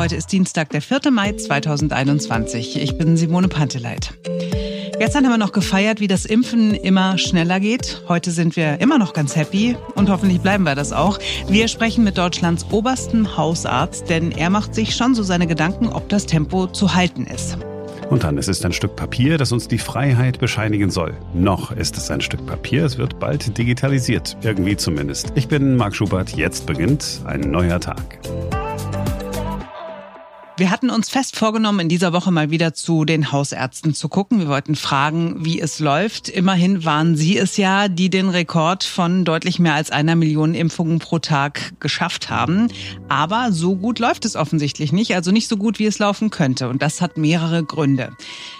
Heute ist Dienstag, der 4. Mai 2021. Ich bin Simone Panteleit. Gestern haben wir noch gefeiert, wie das Impfen immer schneller geht. Heute sind wir immer noch ganz happy und hoffentlich bleiben wir das auch. Wir sprechen mit Deutschlands oberstem Hausarzt, denn er macht sich schon so seine Gedanken, ob das Tempo zu halten ist. Und dann ist es ein Stück Papier, das uns die Freiheit bescheinigen soll. Noch ist es ein Stück Papier, es wird bald digitalisiert. Irgendwie zumindest. Ich bin Marc Schubert, jetzt beginnt ein neuer Tag. Wir hatten uns fest vorgenommen, in dieser Woche mal wieder zu den Hausärzten zu gucken. Wir wollten fragen, wie es läuft. Immerhin waren Sie es ja, die den Rekord von deutlich mehr als 1 Million Impfungen pro Tag geschafft haben. Aber so gut läuft es offensichtlich nicht, also nicht so gut, wie es laufen könnte. Und das hat mehrere Gründe.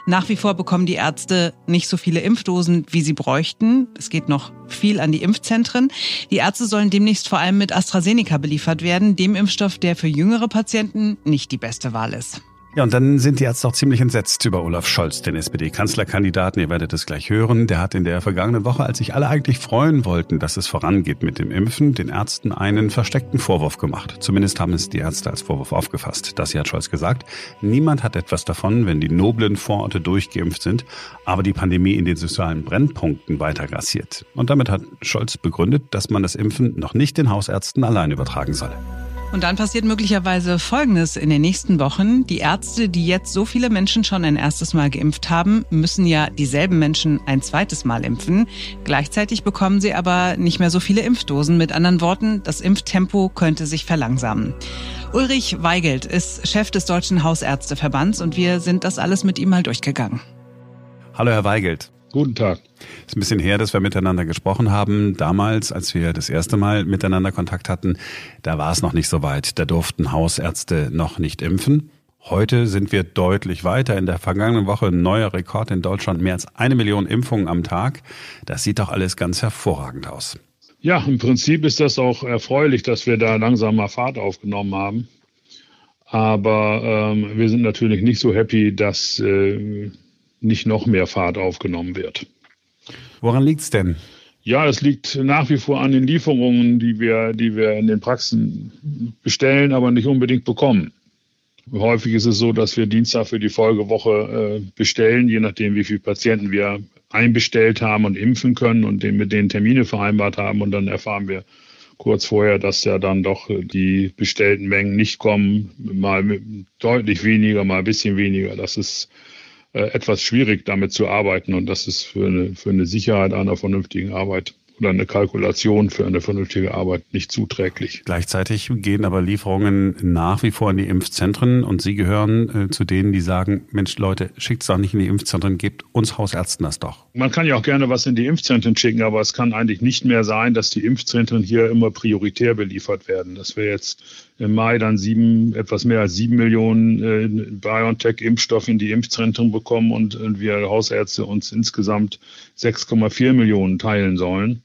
Nach wie vor bekommen die Ärzte nicht so viele Impfdosen, wie sie bräuchten. Es geht noch viel an die Impfzentren. Die Ärzte sollen demnächst vor allem mit AstraZeneca beliefert werden, dem Impfstoff, der für jüngere Patienten nicht die beste Wahl ist. Ja, und dann sind die Ärzte auch ziemlich entsetzt über Olaf Scholz, den SPD-Kanzlerkandidaten. Ihr werdet es gleich hören. Der hat in der vergangenen Woche, als sich alle eigentlich freuen wollten, dass es vorangeht mit dem Impfen, den Ärzten einen versteckten Vorwurf gemacht. Zumindest haben es die Ärzte als Vorwurf aufgefasst. Das hat Scholz gesagt. Niemand hat etwas davon, wenn die noblen Vororte durchgeimpft sind, aber die Pandemie in den sozialen Brennpunkten weiter grassiert. Und damit hat Scholz begründet, dass man das Impfen noch nicht den Hausärzten allein übertragen solle. Und dann passiert möglicherweise Folgendes in den nächsten Wochen. Die Ärzte, die jetzt so viele Menschen schon ein erstes Mal geimpft haben, müssen ja dieselben Menschen ein zweites Mal impfen. Gleichzeitig bekommen sie aber nicht mehr so viele Impfdosen. Mit anderen Worten, das Impftempo könnte sich verlangsamen. Ulrich Weigelt ist Chef des Deutschen Hausärzteverbands und wir sind das alles mit ihm mal durchgegangen. Hallo, Herr Weigelt. Guten Tag. Ist ein bisschen her, dass wir miteinander gesprochen haben. Damals, als wir das erste Mal miteinander Kontakt hatten, da war es noch nicht so weit. Da durften Hausärzte noch nicht impfen. Heute sind wir deutlich weiter. In der vergangenen Woche ein neuer Rekord in Deutschland. Mehr als 1 Million Impfungen am Tag. Das sieht doch alles ganz hervorragend aus. Ja, im Prinzip ist das auch erfreulich, dass wir da langsam mal Fahrt aufgenommen haben. Aber wir sind natürlich nicht so happy, dass nicht noch mehr Fahrt aufgenommen wird. Woran liegt's denn? Ja, es liegt nach wie vor an den Lieferungen, die wir in den Praxen bestellen, aber nicht unbedingt bekommen. Häufig ist es so, dass wir Dienstag für die Folgewoche bestellen, je nachdem, wie viele Patienten wir einbestellt haben und impfen können und mit denen Termine vereinbart haben. Und dann erfahren wir kurz vorher, dass ja dann doch die bestellten Mengen nicht kommen, mal deutlich weniger, mal ein bisschen weniger. Das ist etwas schwierig, damit zu arbeiten. Und das ist für eine Sicherheit einer vernünftigen Arbeit oder eine Kalkulation für eine vernünftige Arbeit nicht zuträglich. Gleichzeitig gehen aber Lieferungen nach wie vor in die Impfzentren. Und Sie gehören zu denen, die sagen, Mensch Leute, schickt es doch nicht in die Impfzentren, gebt uns Hausärzten das doch. Man kann ja auch gerne was in die Impfzentren schicken, aber es kann eigentlich nicht mehr sein, dass die Impfzentren hier immer prioritär beliefert werden. Dass wir jetzt im Mai dann etwas mehr als 7 Millionen BioNTech-Impfstoff in die Impfzentren bekommen und wir Hausärzte uns insgesamt 6,4 Millionen teilen sollen.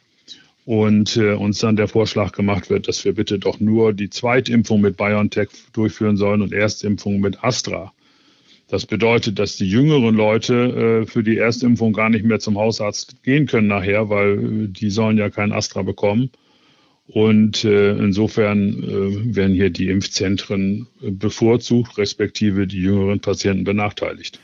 Und uns dann der Vorschlag gemacht wird, dass wir bitte doch nur die Zweitimpfung mit BioNTech durchführen sollen und Erstimpfung mit Astra. Das bedeutet, dass die jüngeren Leute für die Erstimpfung gar nicht mehr zum Hausarzt gehen können nachher, weil die sollen ja kein Astra bekommen. Und insofern werden hier die Impfzentren bevorzugt, respektive die jüngeren Patienten benachteiligt.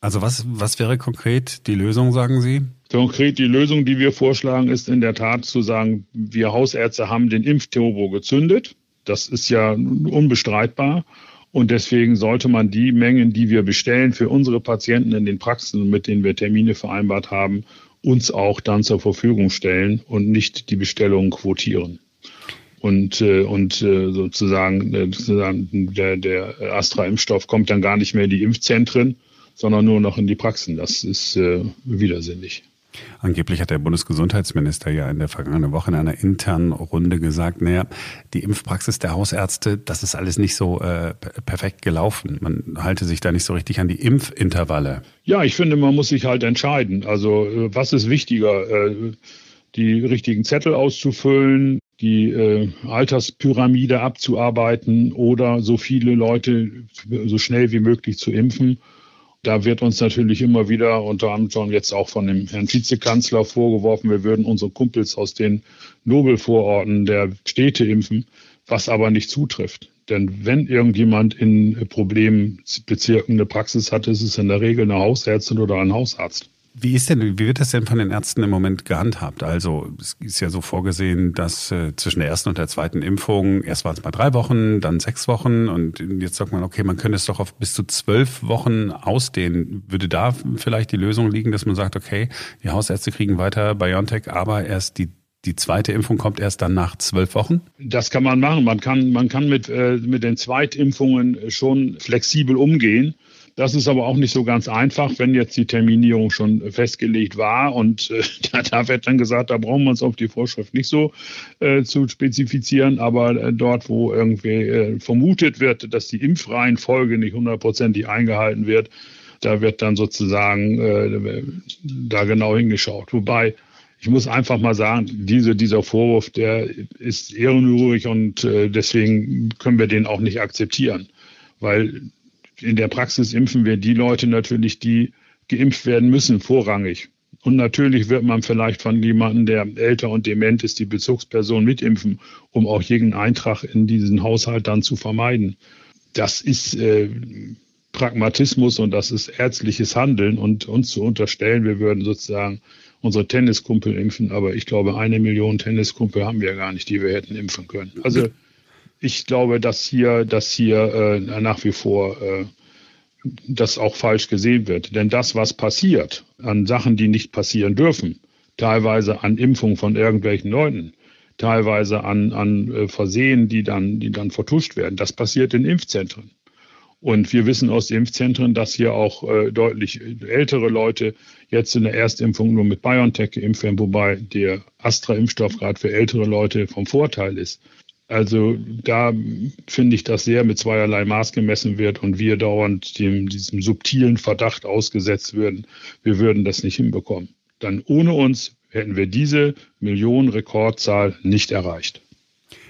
Also was wäre konkret die Lösung, sagen Sie? Konkret die Lösung, die wir vorschlagen, ist in der Tat zu sagen, wir Hausärzte haben den Impfturbo gezündet. Das ist ja unbestreitbar. Und deswegen sollte man die Mengen, die wir bestellen für unsere Patienten in den Praxen, mit denen wir Termine vereinbart haben, uns auch dann zur Verfügung stellen und nicht die Bestellungen quotieren. Und sozusagen der Astra-Impfstoff kommt dann gar nicht mehr in die Impfzentren, sondern nur noch in die Praxen. Das ist widersinnig. Angeblich hat der Bundesgesundheitsminister ja in der vergangenen Woche in einer internen Runde gesagt, naja, die Impfpraxis der Hausärzte, das ist alles nicht so perfekt gelaufen. Man halte sich da nicht so richtig an die Impfintervalle. Ja, ich finde, man muss sich halt entscheiden. Also was ist wichtiger, die richtigen Zettel auszufüllen, die Alterspyramide abzuarbeiten oder so viele Leute so schnell wie möglich zu impfen? Da wird uns natürlich immer wieder, unter anderem jetzt auch von dem Herrn Vizekanzler, vorgeworfen, wir würden unsere Kumpels aus den Nobelvororten der Städte impfen, was aber nicht zutrifft. Denn wenn irgendjemand in Problembezirken eine Praxis hat, ist es in der Regel eine Hausärztin oder ein Hausarzt. Wie wird das denn von den Ärzten im Moment gehandhabt? Also es ist ja so vorgesehen, dass zwischen der ersten und der zweiten Impfung, erst waren es mal 3 Wochen, dann 6 Wochen und jetzt sagt man, okay, man könnte es doch auf bis zu 12 Wochen ausdehnen. Würde da vielleicht die Lösung liegen, dass man sagt, okay, die Hausärzte kriegen weiter BioNTech, aber erst die zweite Impfung kommt erst dann nach 12 Wochen? Das kann man machen. Man kann mit den Zweitimpfungen schon flexibel umgehen. Das ist aber auch nicht so ganz einfach, wenn jetzt die Terminierung schon festgelegt war und da wird dann gesagt, da brauchen wir uns auf die Vorschrift nicht so zu spezifizieren, aber dort, wo irgendwie vermutet wird, dass die Impfreihenfolge nicht 100%ig eingehalten wird, da wird dann sozusagen da genau hingeschaut. Wobei, ich muss einfach mal sagen, dieser Vorwurf, der ist ehrenrührig und deswegen können wir den auch nicht akzeptieren, weil in der Praxis impfen wir die Leute natürlich, die geimpft werden müssen, vorrangig. Und natürlich wird man vielleicht von jemandem, der älter und dement ist, die Bezugsperson mitimpfen, um auch jeden Eintrag in diesen Haushalt dann zu vermeiden. Das ist Pragmatismus und das ist ärztliches Handeln. Und uns zu unterstellen, wir würden sozusagen unsere Tenniskumpel impfen, aber ich glaube, 1 Million Tenniskumpel haben wir gar nicht, die wir hätten impfen können. Also ich glaube, dass hier nach wie vor das auch falsch gesehen wird. Denn das, was passiert an Sachen, die nicht passieren dürfen, teilweise an Impfung von irgendwelchen Leuten, teilweise an Versehen, die dann vertuscht werden, das passiert in Impfzentren. Und wir wissen aus Impfzentren, dass hier auch deutlich ältere Leute jetzt in der Erstimpfung nur mit BioNTech geimpft werden, wobei der Astra-Impfstoff gerade für ältere Leute vom Vorteil ist. Also da finde ich, dass sehr mit zweierlei Maß gemessen wird und wir dauernd diesem subtilen Verdacht ausgesetzt würden. Wir würden das nicht hinbekommen. Dann ohne uns hätten wir diese Millionen-Rekordzahl nicht erreicht.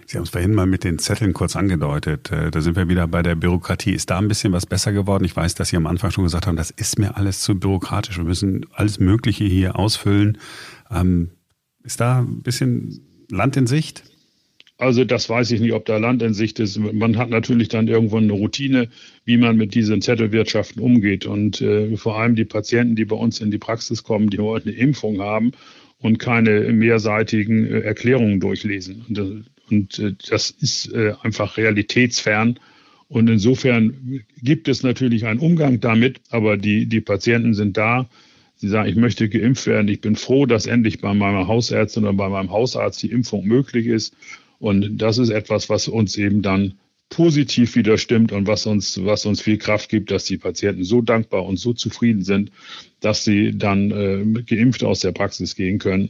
Sie haben es vorhin mal mit den Zetteln kurz angedeutet. Da sind wir wieder bei der Bürokratie. Ist da ein bisschen was besser geworden? Ich weiß, dass Sie am Anfang schon gesagt haben, das ist mir alles zu bürokratisch. Wir müssen alles Mögliche hier ausfüllen. Ist da ein bisschen Land in Sicht? Also das weiß ich nicht, ob da Land in Sicht ist. Man hat natürlich dann irgendwann eine Routine, wie man mit diesen Zettelwirtschaften umgeht. Und vor allem die Patienten, die bei uns in die Praxis kommen, die wollen eine Impfung haben und keine mehrseitigen Erklärungen durchlesen. Und das ist einfach realitätsfern. Und insofern gibt es natürlich einen Umgang damit, aber die Patienten sind da. Sie sagen, ich möchte geimpft werden. Ich bin froh, dass endlich bei meiner Hausärztin oder bei meinem Hausarzt die Impfung möglich ist. Und das ist etwas, was uns eben dann positiv wieder stimmt und was uns viel Kraft gibt, dass die Patienten so dankbar und so zufrieden sind, dass sie dann geimpft aus der Praxis gehen können.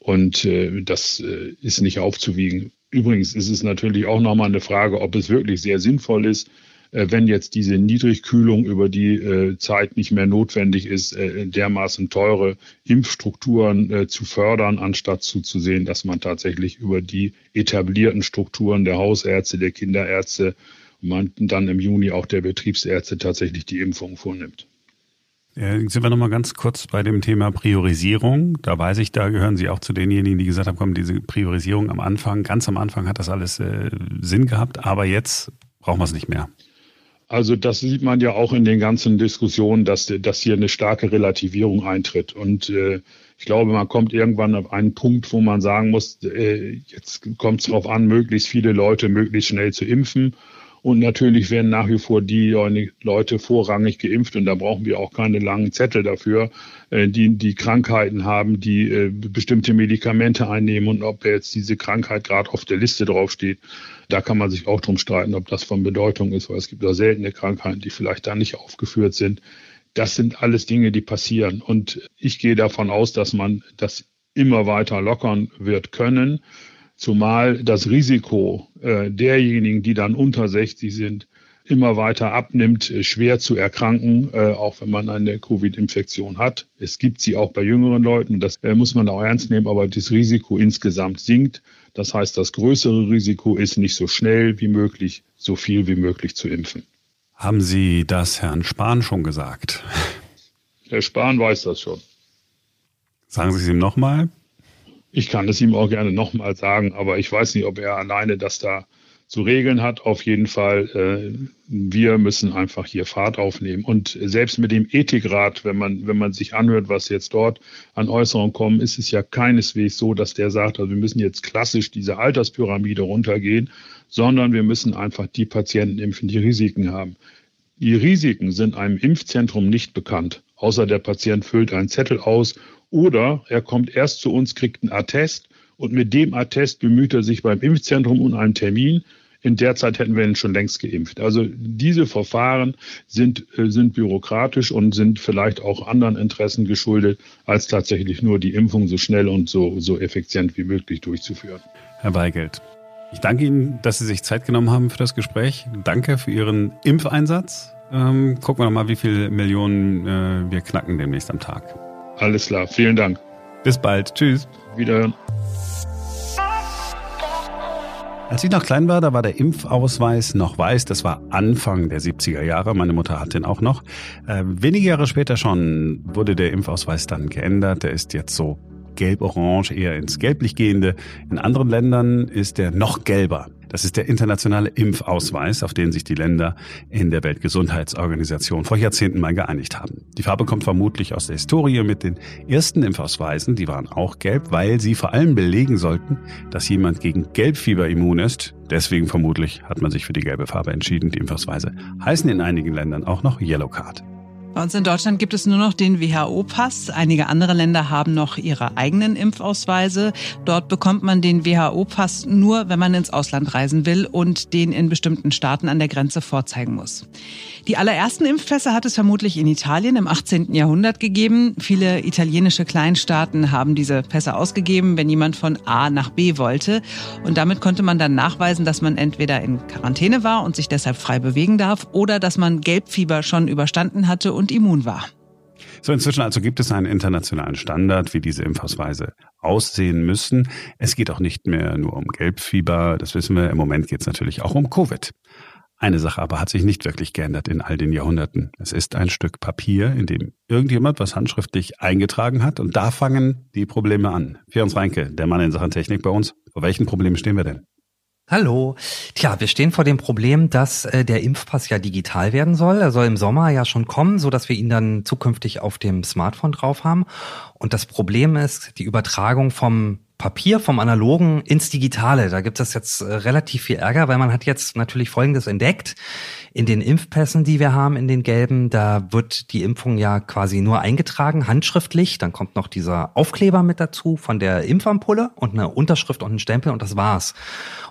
Und das ist nicht aufzuwiegen. Übrigens ist es natürlich auch nochmal eine Frage, ob es wirklich sehr sinnvoll ist, wenn jetzt diese Niedrigkühlung über die Zeit nicht mehr notwendig ist, dermaßen teure Impfstrukturen zu fördern, anstatt zuzusehen, dass man tatsächlich über die etablierten Strukturen der Hausärzte, der Kinderärzte und dann im Juni auch der Betriebsärzte tatsächlich die Impfung vornimmt. Sind wir nochmal ganz kurz bei dem Thema Priorisierung. Da weiß ich, da gehören Sie auch zu denjenigen, die gesagt haben, komm, diese Priorisierung am Anfang, ganz am Anfang hat das alles Sinn gehabt, aber jetzt brauchen wir es nicht mehr. Also das sieht man ja auch in den ganzen Diskussionen, dass hier eine starke Relativierung eintritt. Und ich glaube, man kommt irgendwann auf einen Punkt, wo man sagen muss, jetzt kommt es darauf an, möglichst viele Leute möglichst schnell zu impfen. Und natürlich werden nach wie vor die Leute vorrangig geimpft. Und da brauchen wir auch keine langen Zettel dafür, die Krankheiten haben, die bestimmte Medikamente einnehmen. Und ob jetzt diese Krankheit gerade auf der Liste draufsteht, da kann man sich auch drum streiten, ob das von Bedeutung ist. Weil es gibt da seltene Krankheiten, die vielleicht da nicht aufgeführt sind. Das sind alles Dinge, die passieren. Und ich gehe davon aus, dass man das immer weiter lockern wird können. Zumal das Risiko derjenigen, die dann unter 60 sind, immer weiter abnimmt, schwer zu erkranken, auch wenn man eine Covid-Infektion hat. Es gibt sie auch bei jüngeren Leuten, das muss man auch ernst nehmen, aber das Risiko insgesamt sinkt. Das heißt, das größere Risiko ist, nicht so schnell wie möglich, so viel wie möglich zu impfen. Haben Sie das Herrn Spahn schon gesagt? Herr Spahn weiß das schon. Sagen Sie es ihm nochmal? Ich kann es ihm auch gerne nochmal sagen, aber ich weiß nicht, ob er alleine das da zu regeln hat. Auf jeden Fall, wir müssen einfach hier Fahrt aufnehmen. Und selbst mit dem Ethikrat, wenn man sich anhört, was jetzt dort an Äußerungen kommen, ist es ja keineswegs so, dass der sagt, also wir müssen jetzt klassisch diese Alterspyramide runtergehen, sondern wir müssen einfach die Patienten impfen, die Risiken haben. Die Risiken sind einem Impfzentrum nicht bekannt, außer der Patient füllt einen Zettel aus oder er kommt erst zu uns, kriegt einen Attest, und mit dem Attest bemüht er sich beim Impfzentrum um einen Termin. In der Zeit hätten wir ihn schon längst geimpft. Also diese Verfahren sind bürokratisch und sind vielleicht auch anderen Interessen geschuldet, als tatsächlich nur die Impfung so schnell und so effizient wie möglich durchzuführen. Herr Weigelt, ich danke Ihnen, dass Sie sich Zeit genommen haben für das Gespräch. Danke für Ihren Impfeinsatz. Gucken wir mal, wie viele Millionen wir knacken demnächst am Tag. Alles klar, vielen Dank. Bis bald, tschüss. Wiederhören. Als ich noch klein war, da war der Impfausweis noch weiß. Das war Anfang der 70er Jahre. Meine Mutter hat den auch noch. Wenige Jahre später schon wurde der Impfausweis dann geändert. Der ist jetzt so gelb-orange, eher ins Gelblich gehende. In anderen Ländern ist der noch gelber. Das ist der internationale Impfausweis, auf den sich die Länder in der Weltgesundheitsorganisation vor Jahrzehnten mal geeinigt haben. Die Farbe kommt vermutlich aus der Historie mit den ersten Impfausweisen. Die waren auch gelb, weil sie vor allem belegen sollten, dass jemand gegen Gelbfieber immun ist. Deswegen vermutlich hat man sich für die gelbe Farbe entschieden. Die Impfausweise heißen in einigen Ländern auch noch Yellow Card. Bei uns in Deutschland gibt es nur noch den WHO-Pass. Einige andere Länder haben noch ihre eigenen Impfausweise. Dort bekommt man den WHO-Pass nur, wenn man ins Ausland reisen will und den in bestimmten Staaten an der Grenze vorzeigen muss. Die allerersten Impfpässe hat es vermutlich in Italien im 18. Jahrhundert gegeben. Viele italienische Kleinstaaten haben diese Pässe ausgegeben, wenn jemand von A nach B wollte. Und damit konnte man dann nachweisen, dass man entweder in Quarantäne war und sich deshalb frei bewegen darf oder dass man Gelbfieber schon überstanden hatte und immun war. So, inzwischen also gibt es einen internationalen Standard, wie diese Impfausweise aussehen müssen. Es geht auch nicht mehr nur um Gelbfieber, das wissen wir. Im Moment geht es natürlich auch um Covid. Eine Sache aber hat sich nicht wirklich geändert in all den Jahrhunderten. Es ist ein Stück Papier, in dem irgendjemand was handschriftlich eingetragen hat, und da fangen die Probleme an. Ferenc Reinke, der Mann in Sachen Technik bei uns. Vor welchen Problemen stehen wir denn? Hallo. Tja, wir stehen vor dem Problem, dass der Impfpass ja digital werden soll. Er soll im Sommer ja schon kommen, sodass wir ihn dann zukünftig auf dem Smartphone drauf haben. Und das Problem ist die Übertragung vom Papier, vom Analogen ins Digitale. Da gibt es jetzt relativ viel Ärger, weil man hat jetzt natürlich Folgendes entdeckt. In den Impfpässen, die wir haben, in den gelben, da wird die Impfung ja quasi nur eingetragen, handschriftlich. Dann kommt noch dieser Aufkleber mit dazu von der Impfampulle und eine Unterschrift und einen Stempel, und das war's.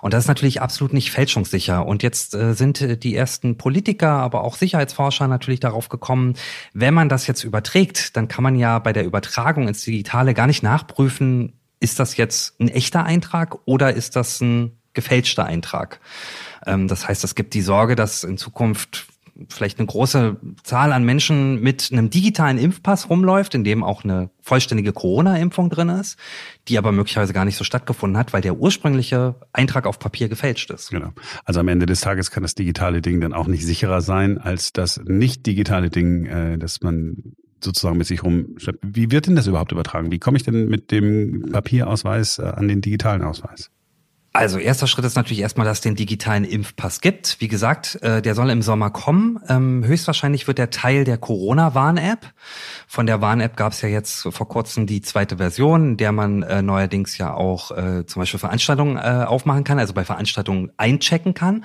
Und das ist natürlich absolut nicht fälschungssicher. Und jetzt sind die ersten Politiker, aber auch Sicherheitsforscher natürlich darauf gekommen, wenn man das jetzt überträgt, dann kann man ja bei der Übertragung ins Digitale gar nicht nachprüfen, ist das jetzt ein echter Eintrag oder ist das ein gefälschter Eintrag? Das heißt, es gibt die Sorge, dass in Zukunft vielleicht eine große Zahl an Menschen mit einem digitalen Impfpass rumläuft, in dem auch eine vollständige Corona-Impfung drin ist, die aber möglicherweise gar nicht so stattgefunden hat, weil der ursprüngliche Eintrag auf Papier gefälscht ist. Genau. Also am Ende des Tages kann das digitale Ding dann auch nicht sicherer sein als das nicht digitale Ding, das man sozusagen mit sich rumschleppt. Wie wird denn das überhaupt übertragen? Wie komme ich denn mit dem Papierausweis an den digitalen Ausweis? Also erster Schritt ist natürlich erstmal, dass es den digitalen Impfpass gibt. Wie gesagt, der soll im Sommer kommen. Höchstwahrscheinlich wird der Teil der Corona-Warn-App. Von der Warn-App gab es ja jetzt vor kurzem die zweite Version, in der man neuerdings ja auch zum Beispiel Veranstaltungen aufmachen kann, also bei Veranstaltungen einchecken kann.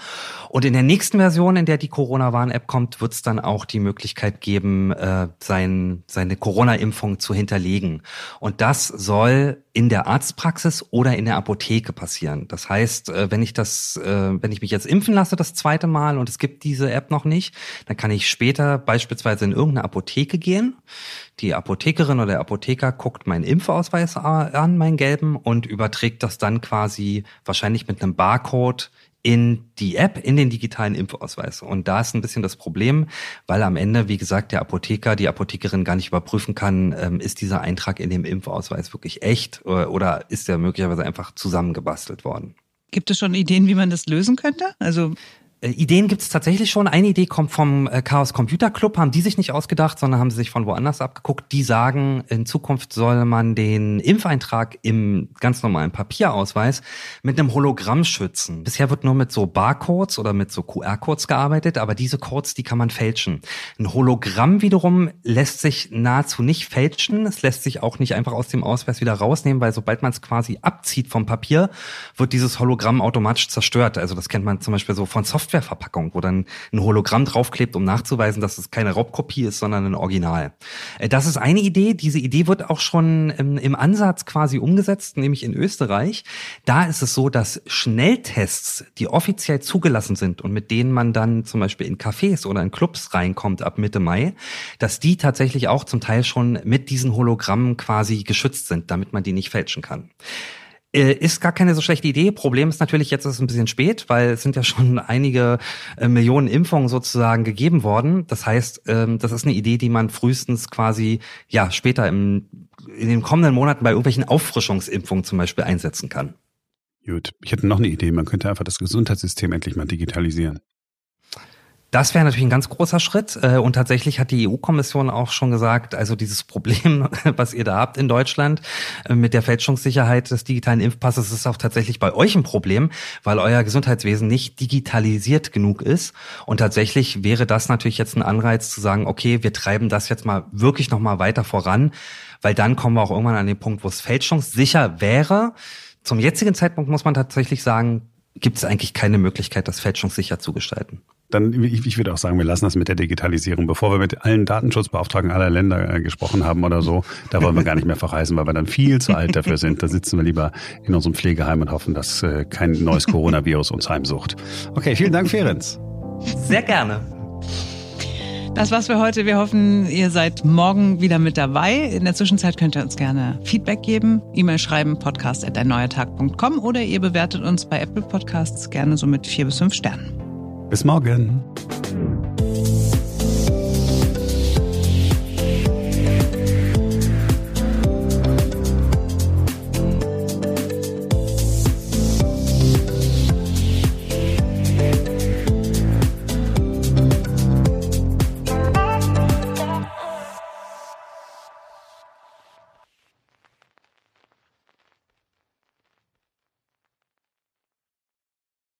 Und in der nächsten Version, in der die Corona-Warn-App kommt, wird es dann auch die Möglichkeit geben, seine Corona-Impfung zu hinterlegen. Und das soll in der Arztpraxis oder in der Apotheke passieren. Das heißt, wenn ich mich jetzt impfen lasse das zweite Mal und es gibt diese App noch nicht, dann kann ich später beispielsweise in irgendeine Apotheke gehen. Die Apothekerin oder der Apotheker guckt meinen Impfausweis an, meinen gelben, und überträgt das dann quasi wahrscheinlich mit einem Barcode in die App, in den digitalen Impfausweis. Und da ist ein bisschen das Problem, weil am Ende, wie gesagt, der Apotheker, die Apothekerin gar nicht überprüfen kann, ist dieser Eintrag in dem Impfausweis wirklich echt oder ist der möglicherweise einfach zusammengebastelt worden. Gibt es schon Ideen, wie man das lösen könnte? Also Ideen gibt es tatsächlich schon. Eine Idee kommt vom Chaos Computer Club, haben die sich nicht ausgedacht, sondern haben sie sich von woanders abgeguckt. Die sagen, in Zukunft soll man den Impfeintrag im ganz normalen Papierausweis mit einem Hologramm schützen. Bisher wird nur mit so Barcodes oder mit so QR-Codes gearbeitet, aber diese Codes, die kann man fälschen. Ein Hologramm wiederum lässt sich nahezu nicht fälschen. Es lässt sich auch nicht einfach aus dem Ausweis wieder rausnehmen, weil sobald man es quasi abzieht vom Papier, wird dieses Hologramm automatisch zerstört. Also das kennt man zum Beispiel so von Softwareverpackung, wo dann ein Hologramm draufklebt, um nachzuweisen, dass es keine Raubkopie ist, sondern ein Original. Das ist eine Idee. Diese Idee wird auch schon im Ansatz quasi umgesetzt, nämlich in Österreich. Da ist es so, dass Schnelltests, die offiziell zugelassen sind und mit denen man dann zum Beispiel in Cafés oder in Clubs reinkommt ab Mitte Mai, dass die tatsächlich auch zum Teil schon mit diesen Hologrammen quasi geschützt sind, damit man die nicht fälschen kann. Ist gar keine so schlechte Idee. Problem ist natürlich, jetzt ist es ein bisschen spät, weil es sind ja schon einige Millionen Impfungen sozusagen gegeben worden. Das heißt, das ist eine Idee, die man frühestens quasi ja später in den kommenden Monaten bei irgendwelchen Auffrischungsimpfungen zum Beispiel einsetzen kann. Gut, ich hätte noch eine Idee. Man könnte einfach das Gesundheitssystem endlich mal digitalisieren. Das wäre natürlich ein ganz großer Schritt. Und tatsächlich hat die EU-Kommission auch schon gesagt, also dieses Problem, was ihr da habt in Deutschland mit der Fälschungssicherheit des digitalen Impfpasses, ist auch tatsächlich bei euch ein Problem, weil euer Gesundheitswesen nicht digitalisiert genug ist. Und tatsächlich wäre das natürlich jetzt ein Anreiz zu sagen, okay, wir treiben das jetzt mal wirklich nochmal weiter voran, weil dann kommen wir auch irgendwann an den Punkt, wo es fälschungssicher wäre. Zum jetzigen Zeitpunkt muss man tatsächlich sagen, gibt es eigentlich keine Möglichkeit, das fälschungssicher zu gestalten. Dann, ich würde auch sagen, wir lassen das mit der Digitalisierung. Bevor wir mit allen Datenschutzbeauftragten aller Länder gesprochen haben oder so, da wollen wir gar nicht mehr verreisen, weil wir dann viel zu alt dafür sind. Da sitzen wir lieber in unserem Pflegeheim und hoffen, dass kein neues Coronavirus uns heimsucht. Okay, vielen Dank, Ferenc. Sehr gerne. Das war's für heute. Wir hoffen, ihr seid morgen wieder mit dabei. In der Zwischenzeit könnt ihr uns gerne Feedback geben, E-Mail schreiben, podcast@einneuertag.com oder ihr bewertet uns bei Apple Podcasts gerne so mit 4 bis 5 Sternen. Bis morgen.